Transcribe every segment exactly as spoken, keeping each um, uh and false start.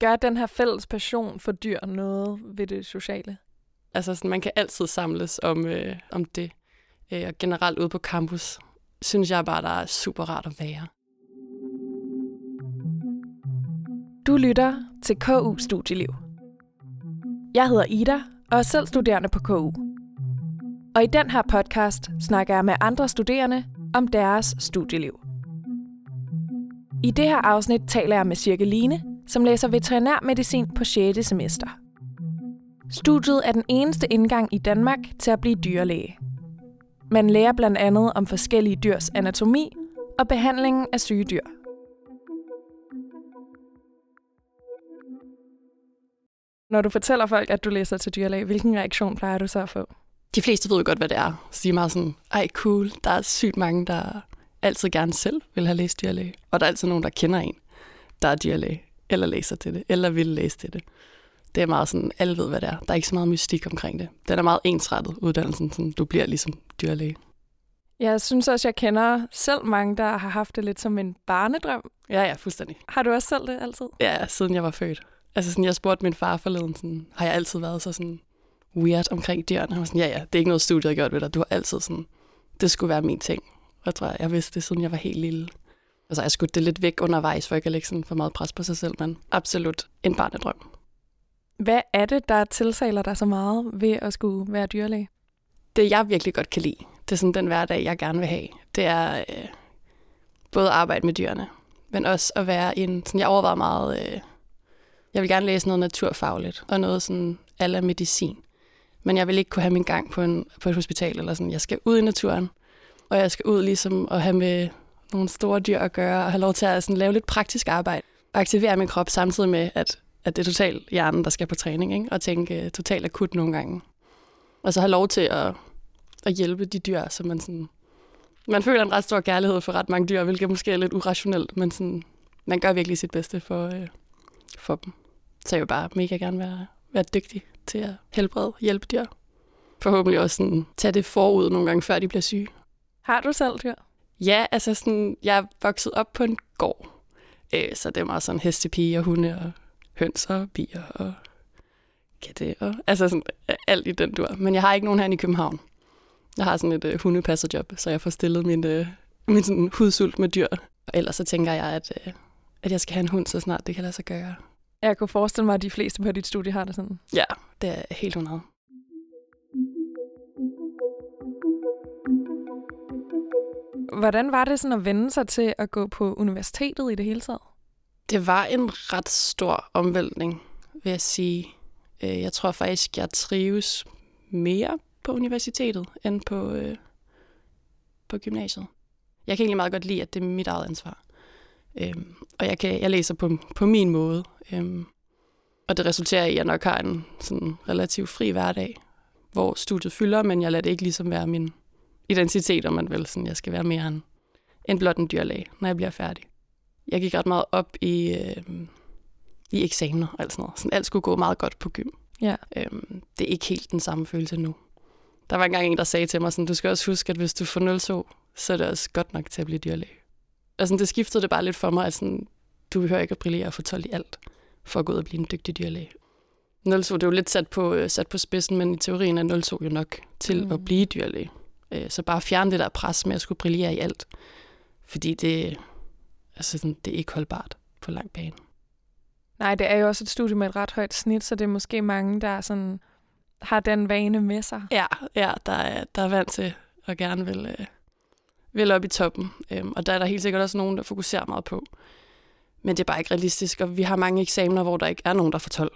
Gør den her fælles passion for dyr noget ved det sociale? Altså, sådan, man kan altid samles om, øh, om det. Øh, og generelt ude på campus, synes jeg bare, der er super rart at være. Du lytter til K U Studieliv. Jeg hedder Ida og er selv studerende på K U. Og i den her podcast snakker jeg med andre studerende om deres studieliv. I det her afsnit taler jeg med Cirkeline, som læser veterinærmedicin på sjette semester. Studiet er den eneste indgang i Danmark til at blive dyrlæge. Man lærer blandt andet om forskellige dyrs anatomi og behandlingen af syge dyr. Når du fortæller folk, at du læser til dyrlæge, hvilken reaktion plejer du så at få? De fleste ved jo godt, hvad det er. Så de er meget sådan, ej cool, der er sygt mange, der altid gerne selv vil have læst dyrlæge. Og der er altid nogen, der kender en, der er dyrlæge, eller læser til det, eller vil læse til det. Det er meget sådan, alle ved, hvad det er. Der er ikke så meget mystik omkring det. Den er meget ensrettet, uddannelsen, sådan, du bliver ligesom dyrlæge. Jeg synes også, jeg kender selv mange, der har haft det lidt som en barnedrøm. Ja, ja, fuldstændig. Har du også selv det altid? Ja, siden jeg var født. Altså sådan, jeg spurgte min far forleden, sådan, har jeg altid været så sådan weird omkring dyrene? Han var sådan, ja, ja, det er ikke noget studie, jeg har gjort ved dig. Du har altid sådan, det skulle være min ting. Og jeg tror, jeg vidste det, siden jeg var helt lille. Altså, jeg skudte det lidt væk undervejs, for ikke at lægge sådan for meget pres på sig selv, men absolut en barnedrøm. Hvad er det, der tiltaler dig så meget ved at skulle være dyrlæge? Det, jeg virkelig godt kan lide, det er sådan den hverdag, jeg gerne vil have, det er øh, både at arbejde med dyrene, men også at være en, sådan jeg overvejer meget, øh, jeg vil gerne læse noget naturfagligt, og noget sådan ala medicin, men jeg vil ikke kunne have min gang på, en, på et hospital, eller sådan, jeg skal ud i naturen, og jeg skal ud ligesom at have med nogle store dyr at gøre, og have lov til at sådan, lave lidt praktisk arbejde, og aktivere min krop samtidig med, at at det er totalt hjernen, der skal på træning, ikke? Og tænke uh, totalt akut nogle gange. Og så have lov til at, at hjælpe de dyr, så man sådan... Man føler en ret stor kærlighed for ret mange dyr, hvilket måske er lidt irrationelt, men sådan, man gør virkelig sit bedste for, uh, for dem. Så jeg vil bare mega gerne være, være dygtig til at helbrede, hjælpe dyr. Forhåbentlig også sådan, tage det forud nogle gange, før de bliver syge. Har du selv dyr? Ja, altså sådan... Jeg er vokset op på en gård, øh, så det er meget sådan hestepige og hunde og... høns og bier og katte og altså sådan alt i den dur. Men jeg har ikke nogen her i København. Jeg har sådan et øh, hundepasserjob, så jeg får stillet min, øh, min sådan hudsult med dyr. Og ellers så tænker jeg, at, øh, at jeg skal have en hund, så snart det kan lade sig gøre. Jeg kunne forestille mig, at de fleste på dit studie har det sådan. Ja, det er helt hundrede. Hvordan var det sådan at vende sig til at gå på universitetet i det hele taget? Det var en ret stor omvæltning, vil jeg sige. Jeg tror faktisk, jeg trives mere på universitetet end på, øh, på gymnasiet. Jeg kan egentlig meget godt lide, at det er mit eget ansvar. Øhm, og jeg, kan, jeg læser på, på min måde. Øhm, og det resulterer i, at jeg nok har en sådan, relativt fri hverdag, hvor studiet fylder, men jeg lader det ikke ligesom være min identitet, om man vil. Sådan, jeg skal være mere end, end blot en dyrlæge, når jeg bliver færdig. Jeg gik ret meget op i, øh, i eksamener og alt sådan noget. Sådan, alt skulle gå meget godt på gym. Ja. Øhm, det er ikke helt den samme følelse nu. Der var engang en, der sagde til mig, sådan, du skal også huske, at hvis du får nul så, så er det også godt nok til at blive dyrlæge. Og sådan, det skiftede det bare lidt for mig, at sådan, du behøver ikke at brillere og få tolv i alt, for at gå ud og blive en dygtig dyrlæge. nul så, det er jo lidt sat på, øh, sat på spidsen, men i teorien er nul så jo nok til mm. at blive dyrlæge. Øh, så bare fjerne det der pres med at skulle brillere i alt. Fordi det... Altså sådan, det er ikke holdbart på lang bane. Nej, det er jo også et studie med et ret højt snit, så det er måske mange, der sådan, har den vane med sig. Ja, ja der, er, der er vant til at gerne vil, øh, vil op i toppen. Øhm, og der er der helt sikkert også nogen, der fokuserer meget på. Men det er bare ikke realistisk, og vi har mange eksamener, hvor der ikke er nogen, der får tolv.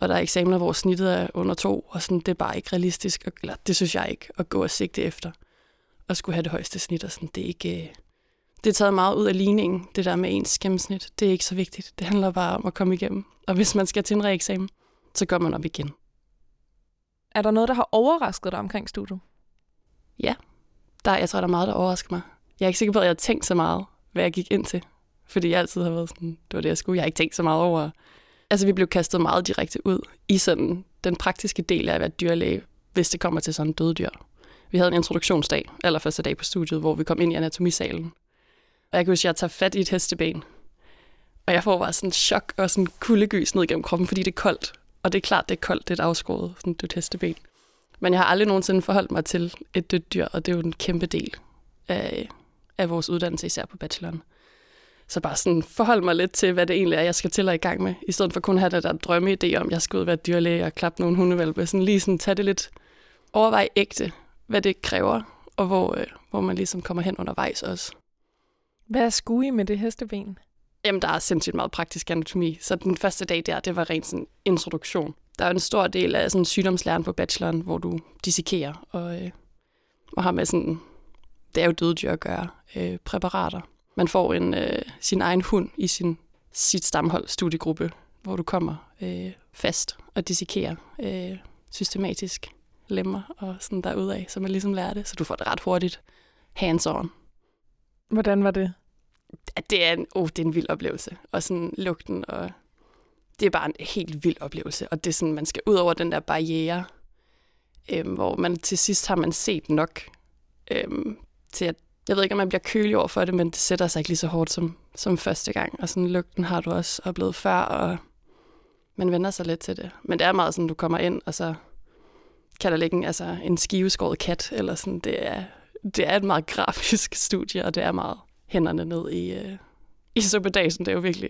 Og der er eksamener, hvor snittet er under to, og sådan, det er bare ikke realistisk. Og, eller det synes jeg ikke, at gå og sigte efter. Og skulle have det højeste snit, og sådan, det er ikke... Øh, Det er taget meget ud af ligningen, det der med ens gennemsnit. Det er ikke så vigtigt. Det handler bare om at komme igennem. Og hvis man skal til en reeksamen, så går man op igen. Er der noget, der har overrasket dig omkring studiet? Ja. Der, jeg tror, der er meget, der overrasker mig. Jeg er ikke sikker på, at jeg havde tænkt så meget, hvad jeg gik ind til. Fordi jeg altid har været sådan, det var det, jeg skulle. Jeg har ikke tænkt så meget over. Altså, vi blev kastet meget direkte ud i sådan den praktiske del af at være dyrlæge, hvis det kommer til sådan døde dyr. Vi havde en introduktionsdag, allerførste dag på studiet, hvor vi kom ind i anatomisalen. Og jeg kan huske, at jeg tager fat i et hesteben. Og jeg får bare sådan chok og sådan kuldegys ned gennem kroppen, fordi det er koldt. Og det er klart, det er koldt, det er et afskåret sådan dødt hesteben. Men jeg har aldrig nogensinde forholdt mig til et dødt dyr, og det er jo en kæmpe del af, af vores uddannelse, især på bacheloren. Så bare sådan forholde mig lidt til, hvad det egentlig er, jeg skal til at i gang med, i stedet for kun at have den der drømmeidé om, jeg skal ud og være dyrlæge og klappe nogle hundevalpe. Sådan lige sådan tage det lidt, overveje ægte, hvad det kræver, og hvor, øh, hvor man ligesom kommer hen undervejs også. Hvad er skue med det hesteben? Jamen, der er sindssygt meget praktisk anatomi, så den første dag der, det var rent sådan introduktion. Der er en stor del af sådan sygdomslæren på bacheloren, hvor du dissekerer og, øh, og har med sådan, det er jo døde dyr at gøre, øh, præparater. Man får en, øh, sin egen hund i sin, sit stamhold studiegruppe, hvor du kommer øh, fast og dissekerer øh, systematisk lemmer og sådan derudad, så man ligesom lærer det. Så du får det ret hurtigt hands-on. Hvordan var det? Det er en, oh, det er en vild oplevelse. Og sådan lugten, og det er bare en helt vild oplevelse. Og det er sådan, man skal ud over den der barriere, øh, hvor man til sidst har man set nok øh, til at, jeg ved ikke, om man bliver kølig over for det, men det sætter sig ikke lige så hårdt som, som første gang. Og sådan lugten har du også oplevet før, og man vender sig lidt til det. Men det er meget sådan, du kommer ind, og så kan der ligge en, altså, en skiveskåret kat, eller sådan. Det er, det er et meget grafisk studie, og det er meget hænderne ned i, øh, i suppedasen. Det er jo virkelig,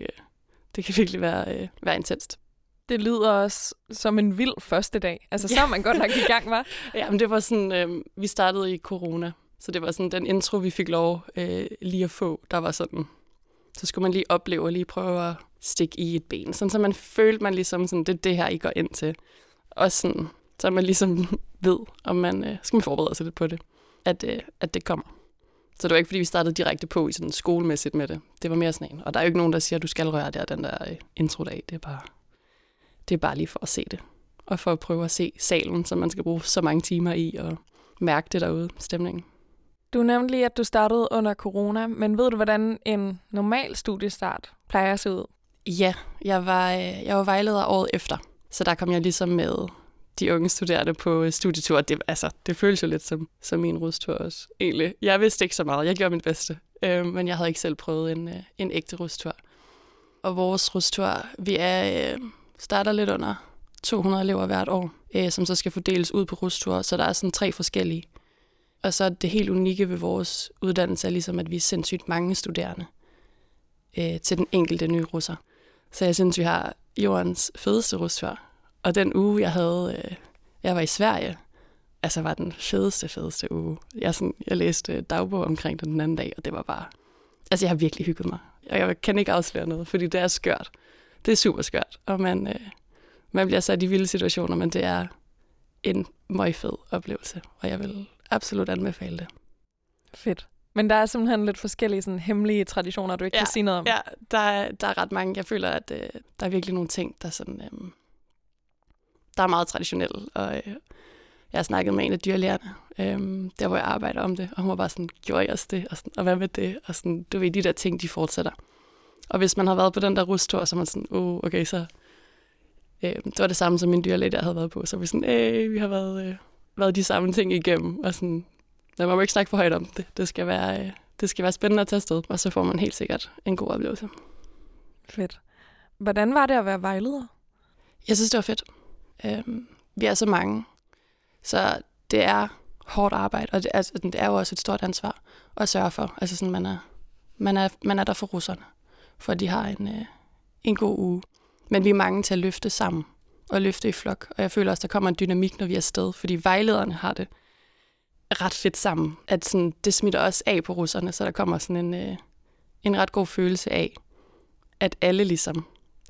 det kan virkelig være, øh, være intenst. Det lyder også som en vild første dag. Altså, så er man godt nok i gang, hva'? Ja, men det var sådan, øh, vi startede i corona. Så det var sådan den intro, vi fik lov øh, lige at få, der var sådan, så skulle man lige opleve og lige prøve at stikke i et ben. Sådan, så man følte, man ligesom sådan, det er det her, I går ind til. Og sådan, så man ligesom ved, om man øh, skal man forberede sig lidt på det, at, øh, at det kommer. Så det var ikke, fordi vi startede direkte på i sådan skolemæssigt med det. Det var mere sådan en. Og der er jo ikke nogen, der siger, du skal røre der den der øh, introdag. Det er bare, det er bare lige for at se det. Og for at prøve at se salen, som man skal bruge så mange timer i, og mærke det derude, stemningen. Du nævnte lige, at du startede under corona, men ved du, hvordan en normal studiestart plejer at se ud? Ja, jeg var, jeg var vejleder året efter, så der kom jeg ligesom med de unge studerende på studietur. Det, altså, det føles jo lidt som, som min rustur også, egentlig. Jeg vidste ikke så meget, jeg gjorde mit bedste, øh, men jeg havde ikke selv prøvet en, en ægte rustur. Og vores rustur, vi er, øh, starter lidt under to hundrede elever hvert år, øh, som så skal fordeles ud på rusturer, så der er sådan tre forskellige. Og så det helt unikke ved vores uddannelse er ligesom, at vi er sindssygt mange studerende øh, til den enkelte nye russer. Så jeg synes, vi har jordens fedeste rustur. Og den uge, jeg havde, øh, jeg var i Sverige, altså var den fedeste, fedeste uge. Jeg, sådan, jeg læste dagbog omkring den, den anden dag, og det var bare, altså jeg har virkelig hygget mig. Og jeg kan ikke afsløre noget, fordi det er skørt. Det er super skørt, og man, øh, man bliver sat i vilde situationer, men det er en møgfed oplevelse, og jeg vil absolut anbefale det. Fedt. Men der er simpelthen lidt forskellige sådan, hemmelige traditioner, du ikke ja, kan sige noget om. Ja, der er, der er ret mange. Jeg føler, at øh, der er virkelig nogle ting, der sådan, øh, der er meget traditionelle. Og øh, jeg har snakket med en af dyrlærerne, øh, der hvor jeg arbejder om det, og hun var bare sådan, gjorde jeg også det? Og, sådan, og hvad med det? Og sådan, du ved, de der ting, de fortsætter. Og hvis man har været på den der rustur, så er man sådan, åh, oh, okay, så øh, det var det samme som min dyrlæge, der havde været på. Så vi sådan, øh, vi har været... Øh, været de samme ting igennem, og sådan, man må ikke snakke for højt om det. Det skal være, det skal være spændende at tage afsted, og så får man helt sikkert en god oplevelse. Fedt. Hvordan var det at være vejleder? Jeg synes, det var fedt. Øhm, vi er så mange, så det er hårdt arbejde, og det er, altså, det er jo også et stort ansvar at sørge for. Altså sådan, man er, man er, man er der for russerne, for de har en, øh, en god uge. Men vi er mange til at løfte sammen. Og løfte i flok. Og jeg føler også, der kommer en dynamik, når vi er afsted. Fordi vejlederne har det ret fedt sammen. At sådan, det smitter også af på russerne, så der kommer sådan en, øh, en ret god følelse af, at alle ligesom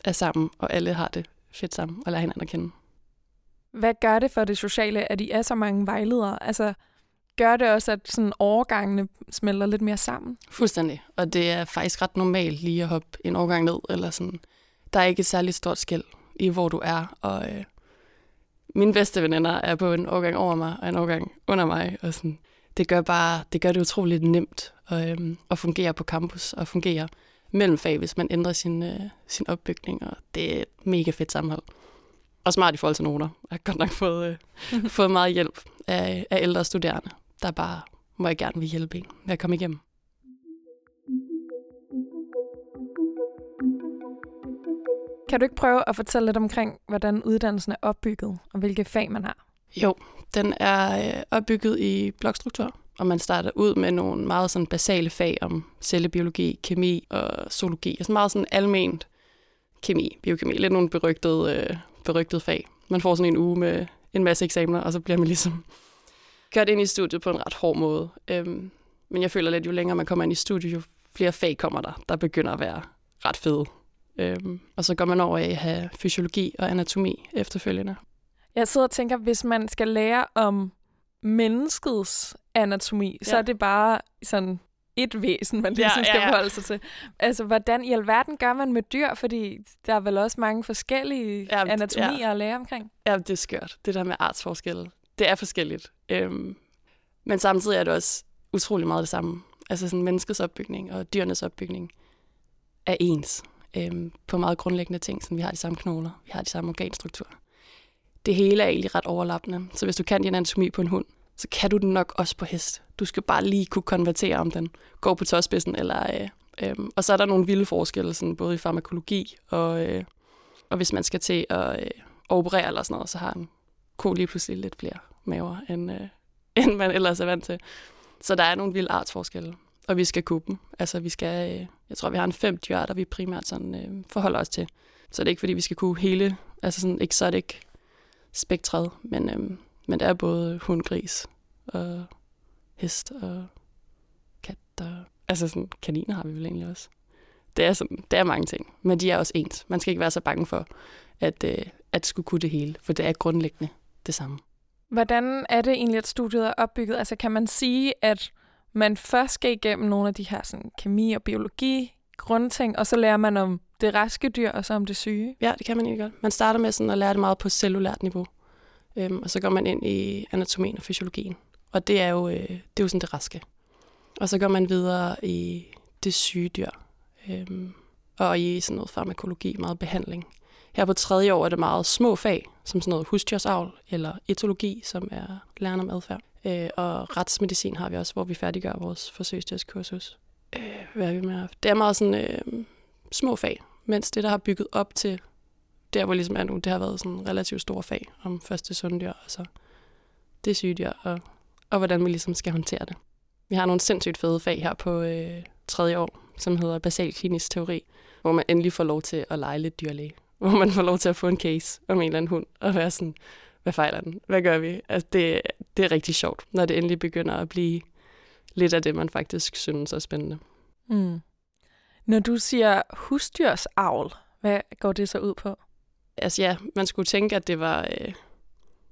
er sammen, og alle har det fedt sammen og lærer hinanden at kende. Hvad gør det for det sociale, at I er så mange vejledere? Altså, gør det også, at sådan overgangene smelter lidt mere sammen? Fuldstændig. Og det er faktisk ret normalt lige at hoppe en overgang ned. Eller sådan. Der er ikke et særligt stort skel i hvor du er, og øh, mine bedste veninder er på en årgang over mig, og en årgang under mig, og sådan, det gør bare, det gør det utroligt nemt og, øh, at fungere på campus, og fungere mellem fag, hvis man ændrer sin, øh, sin opbygning, og det er et mega fedt sammenhold. Og smart i forhold til noter. Jeg har godt nok fået, øh, fået meget hjælp af, af ældre studerende, der bare må jeg gerne vil hjælpe en med at komme igennem. Kan du ikke prøve at fortælle lidt omkring, hvordan uddannelsen er opbygget, og hvilke fag man har? Jo, den er opbygget i blokstruktur, og man starter ud med nogle meget sådan basale fag om cellebiologi, kemi og zoologi, og sådan meget sådan alment kemi, biokemi, lidt nogle berygtede, øh, berygtede fag. Man får sådan en uge med en masse eksamener, og så bliver man ligesom kørt ind i studiet på en ret hård måde. Øhm, men jeg føler lidt, jo længere man kommer ind i studiet, jo flere fag kommer der, der begynder at være ret fede. Øhm, og så går man over af at have fysiologi og anatomi efterfølgende. Jeg sidder og tænker, hvis man skal lære om menneskets anatomi, ja. Så er det bare sådan et væsen, man ligesom ja, ja, ja. skal forholde sig til. Altså, hvordan i alverden gør man med dyr? Fordi der er vel også mange forskellige ja, anatomier ja. at lære omkring. Ja, det er skørt. Det der med artsforskelle. Det er forskelligt. Øhm, men samtidig er det også utrolig meget det samme. Altså sådan menneskets opbygning og dyrenes opbygning er ens. Øhm, på meget grundlæggende ting, som vi har de samme knogler, vi har de samme organstrukturer. Det hele er egentlig ret overlappende. Så hvis du kan din anatomi på en hund, så kan du den nok også på hest. Du skal bare lige kunne konvertere, om den går på tåspidsen eller øh, øh, og så er der nogle vilde forskelle, sådan, både i farmakologi, og, øh, og hvis man skal til at øh, operere eller sådan noget, så har en ko lige pludselig lidt flere maver, end, øh, end man ellers er vant til. Så der er nogle vilde artsforskelle, og vi skal kunne dem. Altså, vi skal, øh, jeg tror, vi har en fem dyrearter, vi primært sådan, øh, forholder os til. Så det er ikke, fordi vi skal kunne hele altså sådan exotic spektret, men, øh, men der er både hund, gris og hest og kat og... Altså sådan, kaniner har vi vel egentlig også. Det er, sådan, det er mange ting, men de er også ens. Man skal ikke være så bange for, at, øh, at skulle kunne det hele, for det er grundlæggende det samme. Hvordan er det egentlig, at studiet er opbygget? Altså kan man sige, at man først skal igennem nogle af de her sådan, kemi og biologi, grundting, og så lærer man om det raske dyr og så om det syge? Ja, det kan man egentlig godt. Man starter med sådan at lære det meget på cellulært niveau, øhm, og så går man ind i anatomien og fysiologien. Og det er jo, øh, det er jo sådan det raske. Og så går man videre i det syge dyr. Øhm, og i sådan noget farmakologi, meget behandling. Her på tredje år er det meget små fag, som sådan noget husdyrsavl eller etologi, som er læren om adfærd. Øh, og retsmedicin har vi også, hvor vi færdiggør vores forsøgsdyrskursus. Øh, hvad er vi med? Det er meget sådan øh, små fag, mens det, der har bygget op til der, hvor ligesom er nu, det har været sådan relativt store fag om første sunddyr, og så det syge dyr, og og hvordan vi ligesom skal håndtere det. Vi har nogle sindssygt fede fag her på øh, tredje år, som hedder basal klinisk teori, hvor man endelig får lov til at lege lidt dyrlæge, hvor man får lov til at få en case om en eller anden hund, og være sådan, hvad fejler den? Hvad gør vi? Altså, det, det er rigtig sjovt, når det endelig begynder at blive lidt af det, man faktisk synes er spændende. Mm. Når du siger husdyrsavl, hvad går det så ud på? Altså ja, man skulle tænke, at det var... Øh,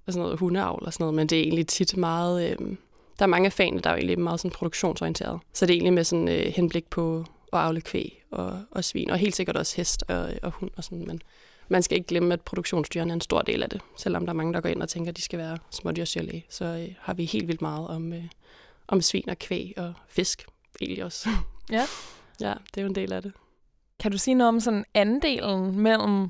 og sådan noget hundeavl og sådan noget, men det er egentlig tit meget... Øh, der er mange af fagene, der er egentlig meget sådan produktionsorienteret. Så det er egentlig med sådan øh, henblik på at avle kvæg og, og svin, og helt sikkert også hest og, og hund og sådan, men man skal ikke glemme, at produktionsdyrene er en stor del af det. Selvom der er mange, der går ind og tænker, at de skal være smådyrsdyrlæge, så øh, har vi helt vildt meget om, øh, om svin og kvæg og fisk egentlig også. Ja. Ja, det er jo en del af det. Kan du sige noget om sådan andelen mellem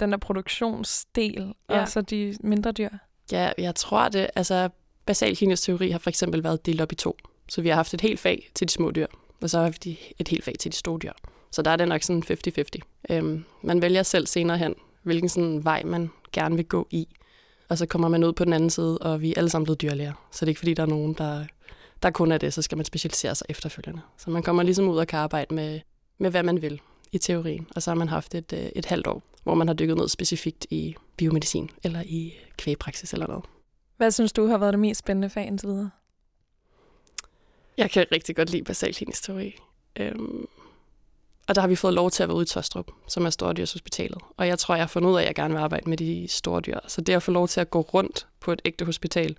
den der produktionsdel, ja. Og så de mindre dyr? Ja, jeg tror det. Altså, basal klinisk teori har for eksempel været delt op i to. Så vi har haft et helt fag til de små dyr, og så har vi et helt fag til de store dyr. Så der er det nok sådan halvtreds halvtreds. Øhm, man vælger selv senere hen, hvilken sådan vej man gerne vil gå i. Og så kommer man ud på den anden side, og vi er alle sammen blevet dyrlæger. Så det er ikke fordi, der er nogen, der, der kun er det, så skal man specialisere sig efterfølgende. Så man kommer ligesom ud og kan arbejde med, med hvad man vil i teorien. Og så har man haft et, et halvt år, hvor man har dykket ned specifikt i biomedicin eller i kvægpraksis eller noget. Hvad synes du har været det mest spændende fag indtil videre? Jeg kan rigtig godt lide basal klinisk teori. Øhm, og der har vi fået lov til at være ude i Tøstrup, som er Stordyrshospitalet. Og jeg tror, jeg har fundet ud af, at jeg gerne vil arbejde med de store dyr. Så det at få lov til at gå rundt på et ægte hospital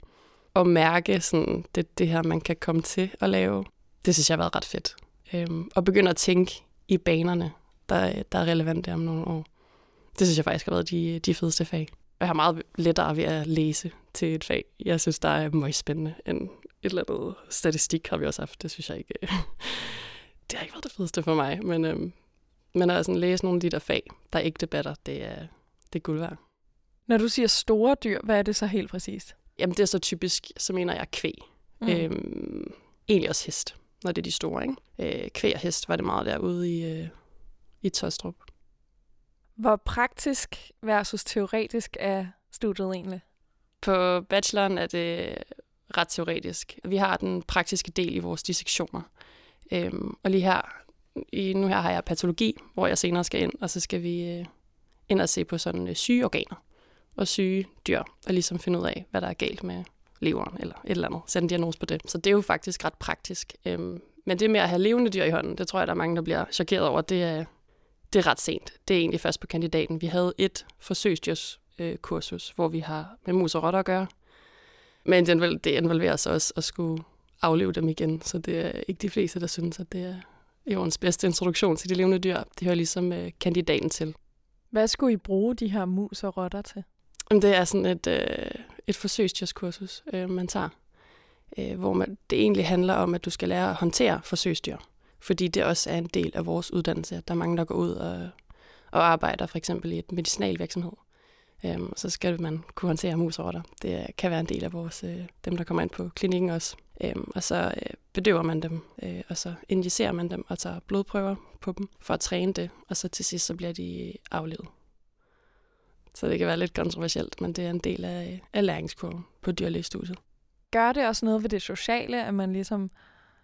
og mærke sådan, det, det her, man kan komme til at lave, det synes jeg har været ret fedt. Øhm, og begynde at tænke i banerne, der, der er relevante om nogle år. Det synes jeg faktisk har været de, de fedeste fag. Jeg har meget lettere ved at læse til et fag. Jeg synes, der er meget spændende end et eller andet statistik, har vi også haft. Det synes jeg ikke. Det har ikke været det fedeste for mig. Men, øhm, men at sådan læse nogle af de der fag, der ikke debatter, det er, det er guld værd. Når du siger store dyr, hvad er det så helt præcist? Jamen det er så typisk, så mener jeg kvæg. Mm. Øhm, egentlig også hest, når det er de store. Ikke? Øh, kvæg og hest var det meget derude i, øh, i Tøstrup. Hvor praktisk versus teoretisk er studiet egentlig? På bacheloren er det ret teoretisk. Vi har den praktiske del i vores dissektioner. Øhm, og lige her, i, nu her har jeg patologi, hvor jeg senere skal ind, og så skal vi øh, ind og se på sådan øh, syge organer og syge dyr, og ligesom finde ud af, hvad der er galt med leveren eller et eller andet. Sætte en diagnose på det. Så det er jo faktisk ret praktisk. Øhm, men det med at have levende dyr i hånden, det tror jeg, der er mange, der bliver chokeret over. Det er, det er ret sent. Det er egentlig først på kandidaten. Vi havde et forsøgsdyrskursus, øh, hvor vi har med mus og rotter at gøre. Men det involverer så også at skulle afleve dem igen, så det er ikke de fleste, der synes, at det er jordens bedste introduktion til de levende dyr. Det hører ligesom øh, kandidaten til. Hvad skulle I bruge de her mus og rotter til? Det er sådan et, øh, et forsøgsdyrskursus, øh, man tager, øh, hvor man, det egentlig handler om, at du skal lære at håndtere forsøgsdyr, fordi det også er en del af vores uddannelse. Der er mange, der går ud og, og arbejder for eksempel i et medicinalvirksomhed. Øhm, så skal man kunne håndtere mus og rotter. Det kan være en del af vores, øh, dem, der kommer ind på klinikken også. Øhm, og så øh, bedøver man dem, øh, og så injicerer man dem og tager blodprøver på dem for at træne det. Og så til sidst så bliver de aflevet. Så det kan være lidt kontroversielt, men det er en del af, af læringskurven på dyrlægestudiet. Gør det også noget ved det sociale, at man ligesom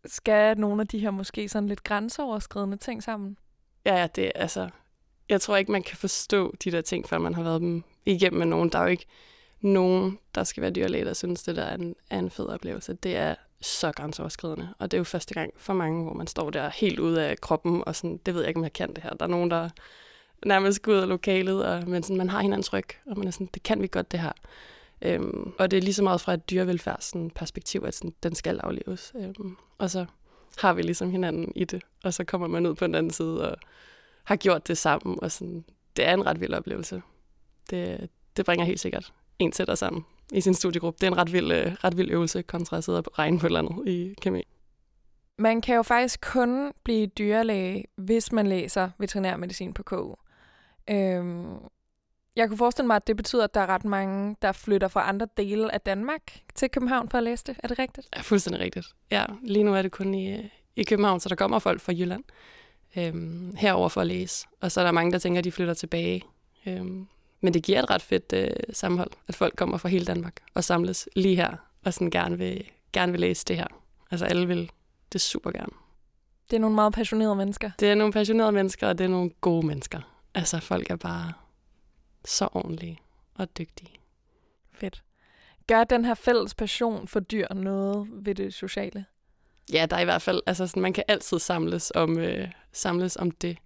skal nogle af de her måske sådan lidt grænseoverskridende ting sammen? Ja, ja, det er altså... Jeg tror ikke, man kan forstå de der ting, før man har været dem igennem med nogen. Der er jo ikke nogen, der skal være dyrlæge, der synes, det der er en, er en fed oplevelse. Det er så grænseoverskridende, og det er jo første gang for mange, hvor man står der helt ude af kroppen, og sådan, det ved jeg ikke, om jeg kan det her. Der er nogen, der nærmest går ud af lokalet, og, men sådan, man har hinandens ryg, og man er sådan, det kan vi godt, det her. Øhm, og det er lige så meget fra et dyrevelfærdsperspektiv, at sådan, den skal afleves. Øhm, og så har vi ligesom hinanden i det, og så kommer man ud på den anden side, og har gjort det sammen, og sådan, det er en ret vild oplevelse. Det, det bringer helt sikkert en tættere sammen i sin studiegruppe. Det er en ret vild, øh, ret vild øvelse, kontra at sidde og regne på et eller andet i kemi. Man kan jo faktisk kun blive dyrlæge, hvis man læser veterinærmedicin på K U. Øhm, jeg kunne forestille mig, at det betyder, at der er ret mange, der flytter fra andre dele af Danmark til København for at læse det. Er det rigtigt? Ja, fuldstændig rigtigt. Ja, lige nu er det kun i, i København, så der kommer folk fra Jylland Øhm, herover for at læse. Og så er der mange, der tænker, at de flytter tilbage. Øhm, men det giver et ret fedt øh, sammenhold, at folk kommer fra hele Danmark og samles lige her, og sådan gerne vil, gerne vil læse det her. Altså alle vil det super gerne. Det er nogle meget passionerede mennesker. Det er nogle passionerede mennesker, og det er nogle gode mennesker. Altså folk er bare så ordentlige og dygtige. Fedt. Gør den her fælles passion for dyr noget ved det sociale? Ja, der er i hvert fald, altså sådan, man kan altid samles om, øh, samles om det.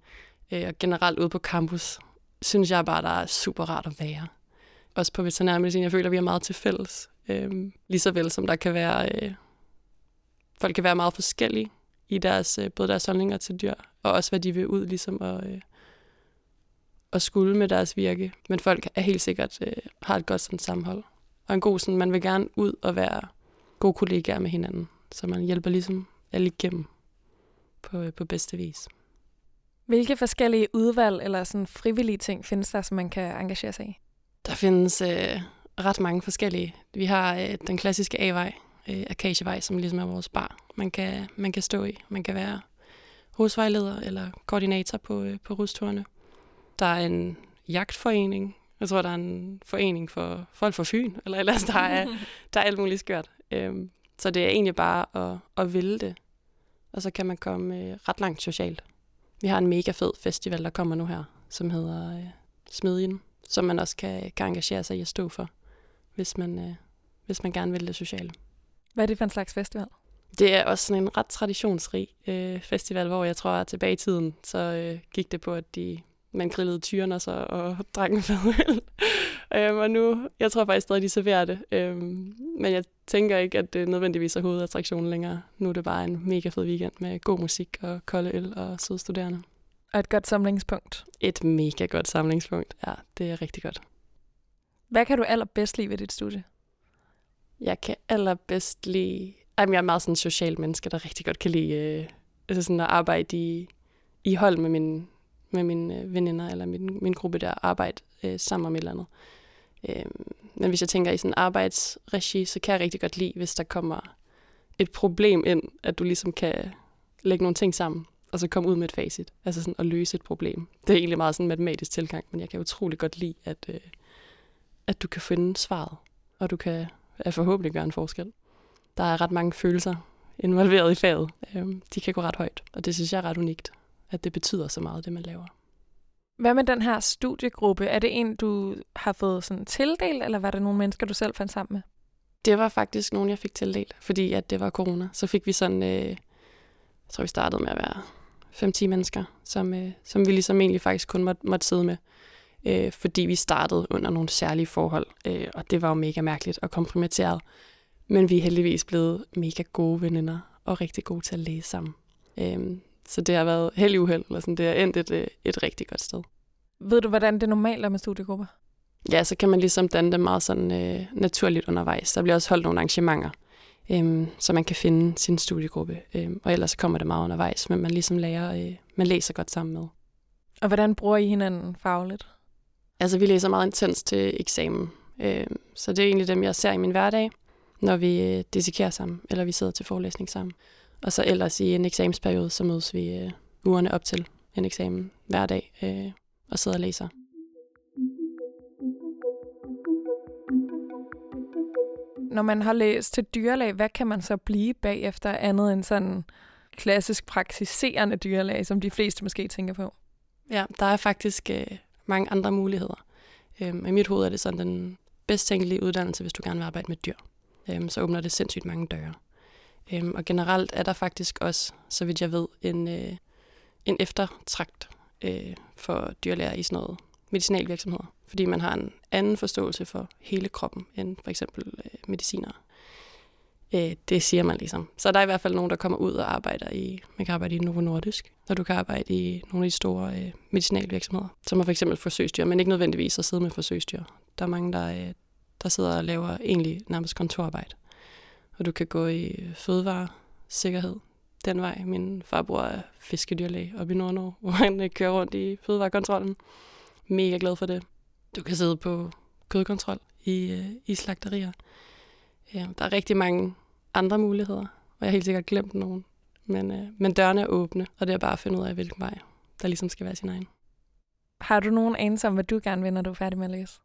Øh, og generelt ude på campus, synes jeg bare, der er super rart at være. Også på veterinærmedicin, jeg føler, vi er meget til fælles. Øh, lige så vel som der kan være, øh, folk kan være meget forskellige i deres, øh, både deres holdninger til dyr, og også hvad de vil ud ligesom og, øh, og skulle med deres virke. Men folk er helt sikkert, øh, har et godt sådan sammenhold. Og en god sådan, man vil gerne ud og være gode kollegaer med hinanden. Så man hjælper ligesom alle igennem på, på bedste vis. Hvilke forskellige udvalg eller sådan frivillige ting findes der, som man kan engagere sig i? Der findes øh, ret mange forskellige. Vi har øh, den klassiske A-vej, øh, Akacievej, som ligesom er vores bar, man kan, man kan stå i. Man kan være rusvejleder eller koordinator på, øh, på rusturene. Der er en jagtforening. Jeg tror, der er en forening for folk for Fyn, eller ellers der er, der er alt muligt skørt. Øh, Så det er egentlig bare at, at ville det. Og så kan man komme øh, ret langt socialt. Vi har en mega fed festival, der kommer nu her, som hedder øh, Smidjen, som man også kan, kan engagere sig i at stå for, hvis man, øh, hvis man gerne vil det sociale. Hvad er det for en slags festival? Det er også sådan en ret traditionsrig øh, festival, hvor jeg tror, at tilbage i tiden, så øh, gik det på, at de, man grillede tyren og, så, og drak en fadøl. Øhm, og nu, jeg tror faktisk stadig, de serverer det. Øhm, men jeg tænker ikke, at det nødvendigvis er hovedattraktionen længere. Nu er det bare en mega fed weekend med god musik og kolde øl og søde studerende. Og et godt samlingspunkt. Et mega godt samlingspunkt, ja. Det er rigtig godt. Hvad kan du allerbedst lide ved dit studie? Jeg kan allerbedst lide... Jamen, jeg er meget sådan en social menneske, der rigtig godt kan lide øh, altså sådan at arbejde i, i hold med mine, med mine veninder eller min, min gruppe der, arbejde øh, sammen om et eller andet. Men hvis jeg tænker i sådan en arbejdsregi, så kan jeg rigtig godt lide, hvis der kommer et problem ind, at du ligesom kan lægge nogle ting sammen. og så komme ud med et facit, altså sådan at løse et problem. Det er egentlig meget sådan en matematisk tilgang, men jeg kan utrolig godt lide, at, øh, at du kan finde svaret, og du kan at forhåbentlig gøre en forskel. Der er ret mange følelser involveret i faget. Øh, de kan gå ret højt, og det synes jeg er ret unikt, at det betyder så meget, det man laver. Hvad med den her studiegruppe? Er det en, du har fået sådan tildelt, eller var det nogle mennesker, du selv fandt sammen med? Det var faktisk nogen, jeg fik tildelt, fordi at det var corona. Så fik vi sådan, øh, jeg tror vi startede med at være fem til ti mennesker, som, øh, som vi ligesom egentlig faktisk kun måtte, måtte sidde med, øh, fordi vi startede under nogle særlige forhold, øh, og det var jo mega mærkeligt og kompromitteret. Men vi er heldigvis blevet mega gode veninder og rigtig gode til at læse sammen. Øh, Så det har været held i uheld, eller sådan. Det har endt et, et rigtig godt sted. Ved du, hvordan det normalt er med studiegrupper? Ja, så kan man ligesom danne dem meget sådan, øh, naturligt undervejs. Der bliver også holdt nogle arrangementer, øh, så man kan finde sin studiegruppe. Øh, og ellers kommer det meget undervejs, men man ligesom lærer, øh, man læser godt sammen med. Og hvordan bruger I hinanden fagligt? Altså, vi læser meget intens til eksamen. Øh, så det er egentlig dem, jeg ser i min hverdag, når vi øh, dissekerer sammen, eller vi sidder til forelæsning sammen. Og så ellers i en eksamensperiode, så mødes vi øh, ugerne op til en eksamen hver dag øh, og sidder og læser. Når man har læst til dyrlæge, hvad kan man så blive bagefter andet end sådan klassisk praktiserende dyrlæge, som de fleste måske tænker på? Ja, der er faktisk øh, mange andre muligheder. Øhm, I mit hoved er det sådan den bedst tænkelige uddannelse, hvis du gerne vil arbejde med dyr. Øhm, så åbner det sindssygt mange døre. Øhm, og generelt er der faktisk også, så vidt jeg ved, en, øh, en eftertragt øh, for dyrlæger i sådan noget medicinalvirksomheder. Fordi man har en anden forståelse for hele kroppen end for eksempel øh, medicinere. Øh, det siger man ligesom. Så der er i hvert fald nogen, der kommer ud og arbejder i, man kan arbejde i Novo Nordisk, og du kan arbejde i nogle af de store øh, medicinalvirksomheder, som er for eksempel forsøgsdyr, men ikke nødvendigvis at sidde med forsøgsdyr. Der er mange, der, øh, der sidder og laver egentlig nærmest kontorarbejde. Og du kan gå i fødevaresikkerhed den vej. Min far bruger fiskedyrlæge oppe i Nord-Norge, hvor han kører rundt i fødevarekontrollen. Mega glad for det. Du kan sidde på kødkontrol i, i slagterier. Ja, der er rigtig mange andre muligheder, og jeg har helt sikkert glemt nogen. Men, men dørene er åbne, og det er bare at finde ud af, hvilken vej der ligesom skal være sin egen. Har du nogen anelse om, hvad du gerne vil, når du er færdig med at læse?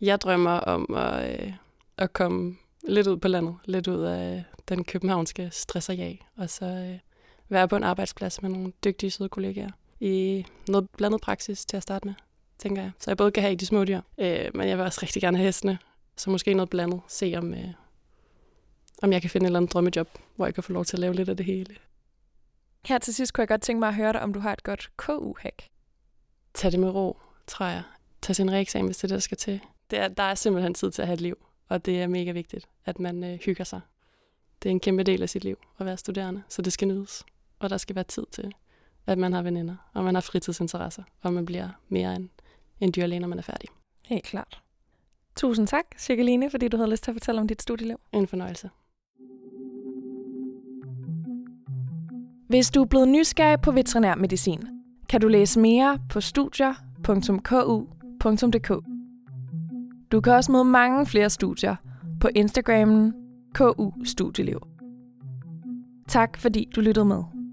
Jeg drømmer om at, øh, at komme... lidt ud på landet, lidt ud af den københavnske stress og jag, og så øh, være på en arbejdsplads med nogle dygtige, søde kollegaer i noget blandet praksis til at starte med, tænker jeg. Så jeg både kan have de små dyr, øh, men jeg vil også rigtig gerne have hestene, så måske noget blandet, se om, øh, om jeg kan finde et eller andet drømmejob, hvor jeg kan få lov til at lave lidt af det hele. Her til sidst kunne jeg godt tænke mig at høre dig, om du har et godt K U-hack. Tag det med ro, tror jeg. Tag sin reeksamen, hvis det er det, der skal til. Det er, der er simpelthen tid til at have et liv. Og det er mega vigtigt, at man øh, hygger sig. Det er en kæmpe del af sit liv at være studerende, så det skal nydes. Og der skal være tid til, at man har veninder, og man har fritidsinteresser, og man bliver mere end en dyrlæge, når man er færdig. Helt klart. Tusind tak, Cirkeline, fordi du havde lyst til at fortælle om dit studieliv. En fornøjelse. Hvis du er blevet nysgerrig på veterinærmedicin, kan du læse mere på studier punktum k u punktum d k. Du kan også møde mange flere studier på Instagramen K U Studieliv. Tak fordi du lyttede med.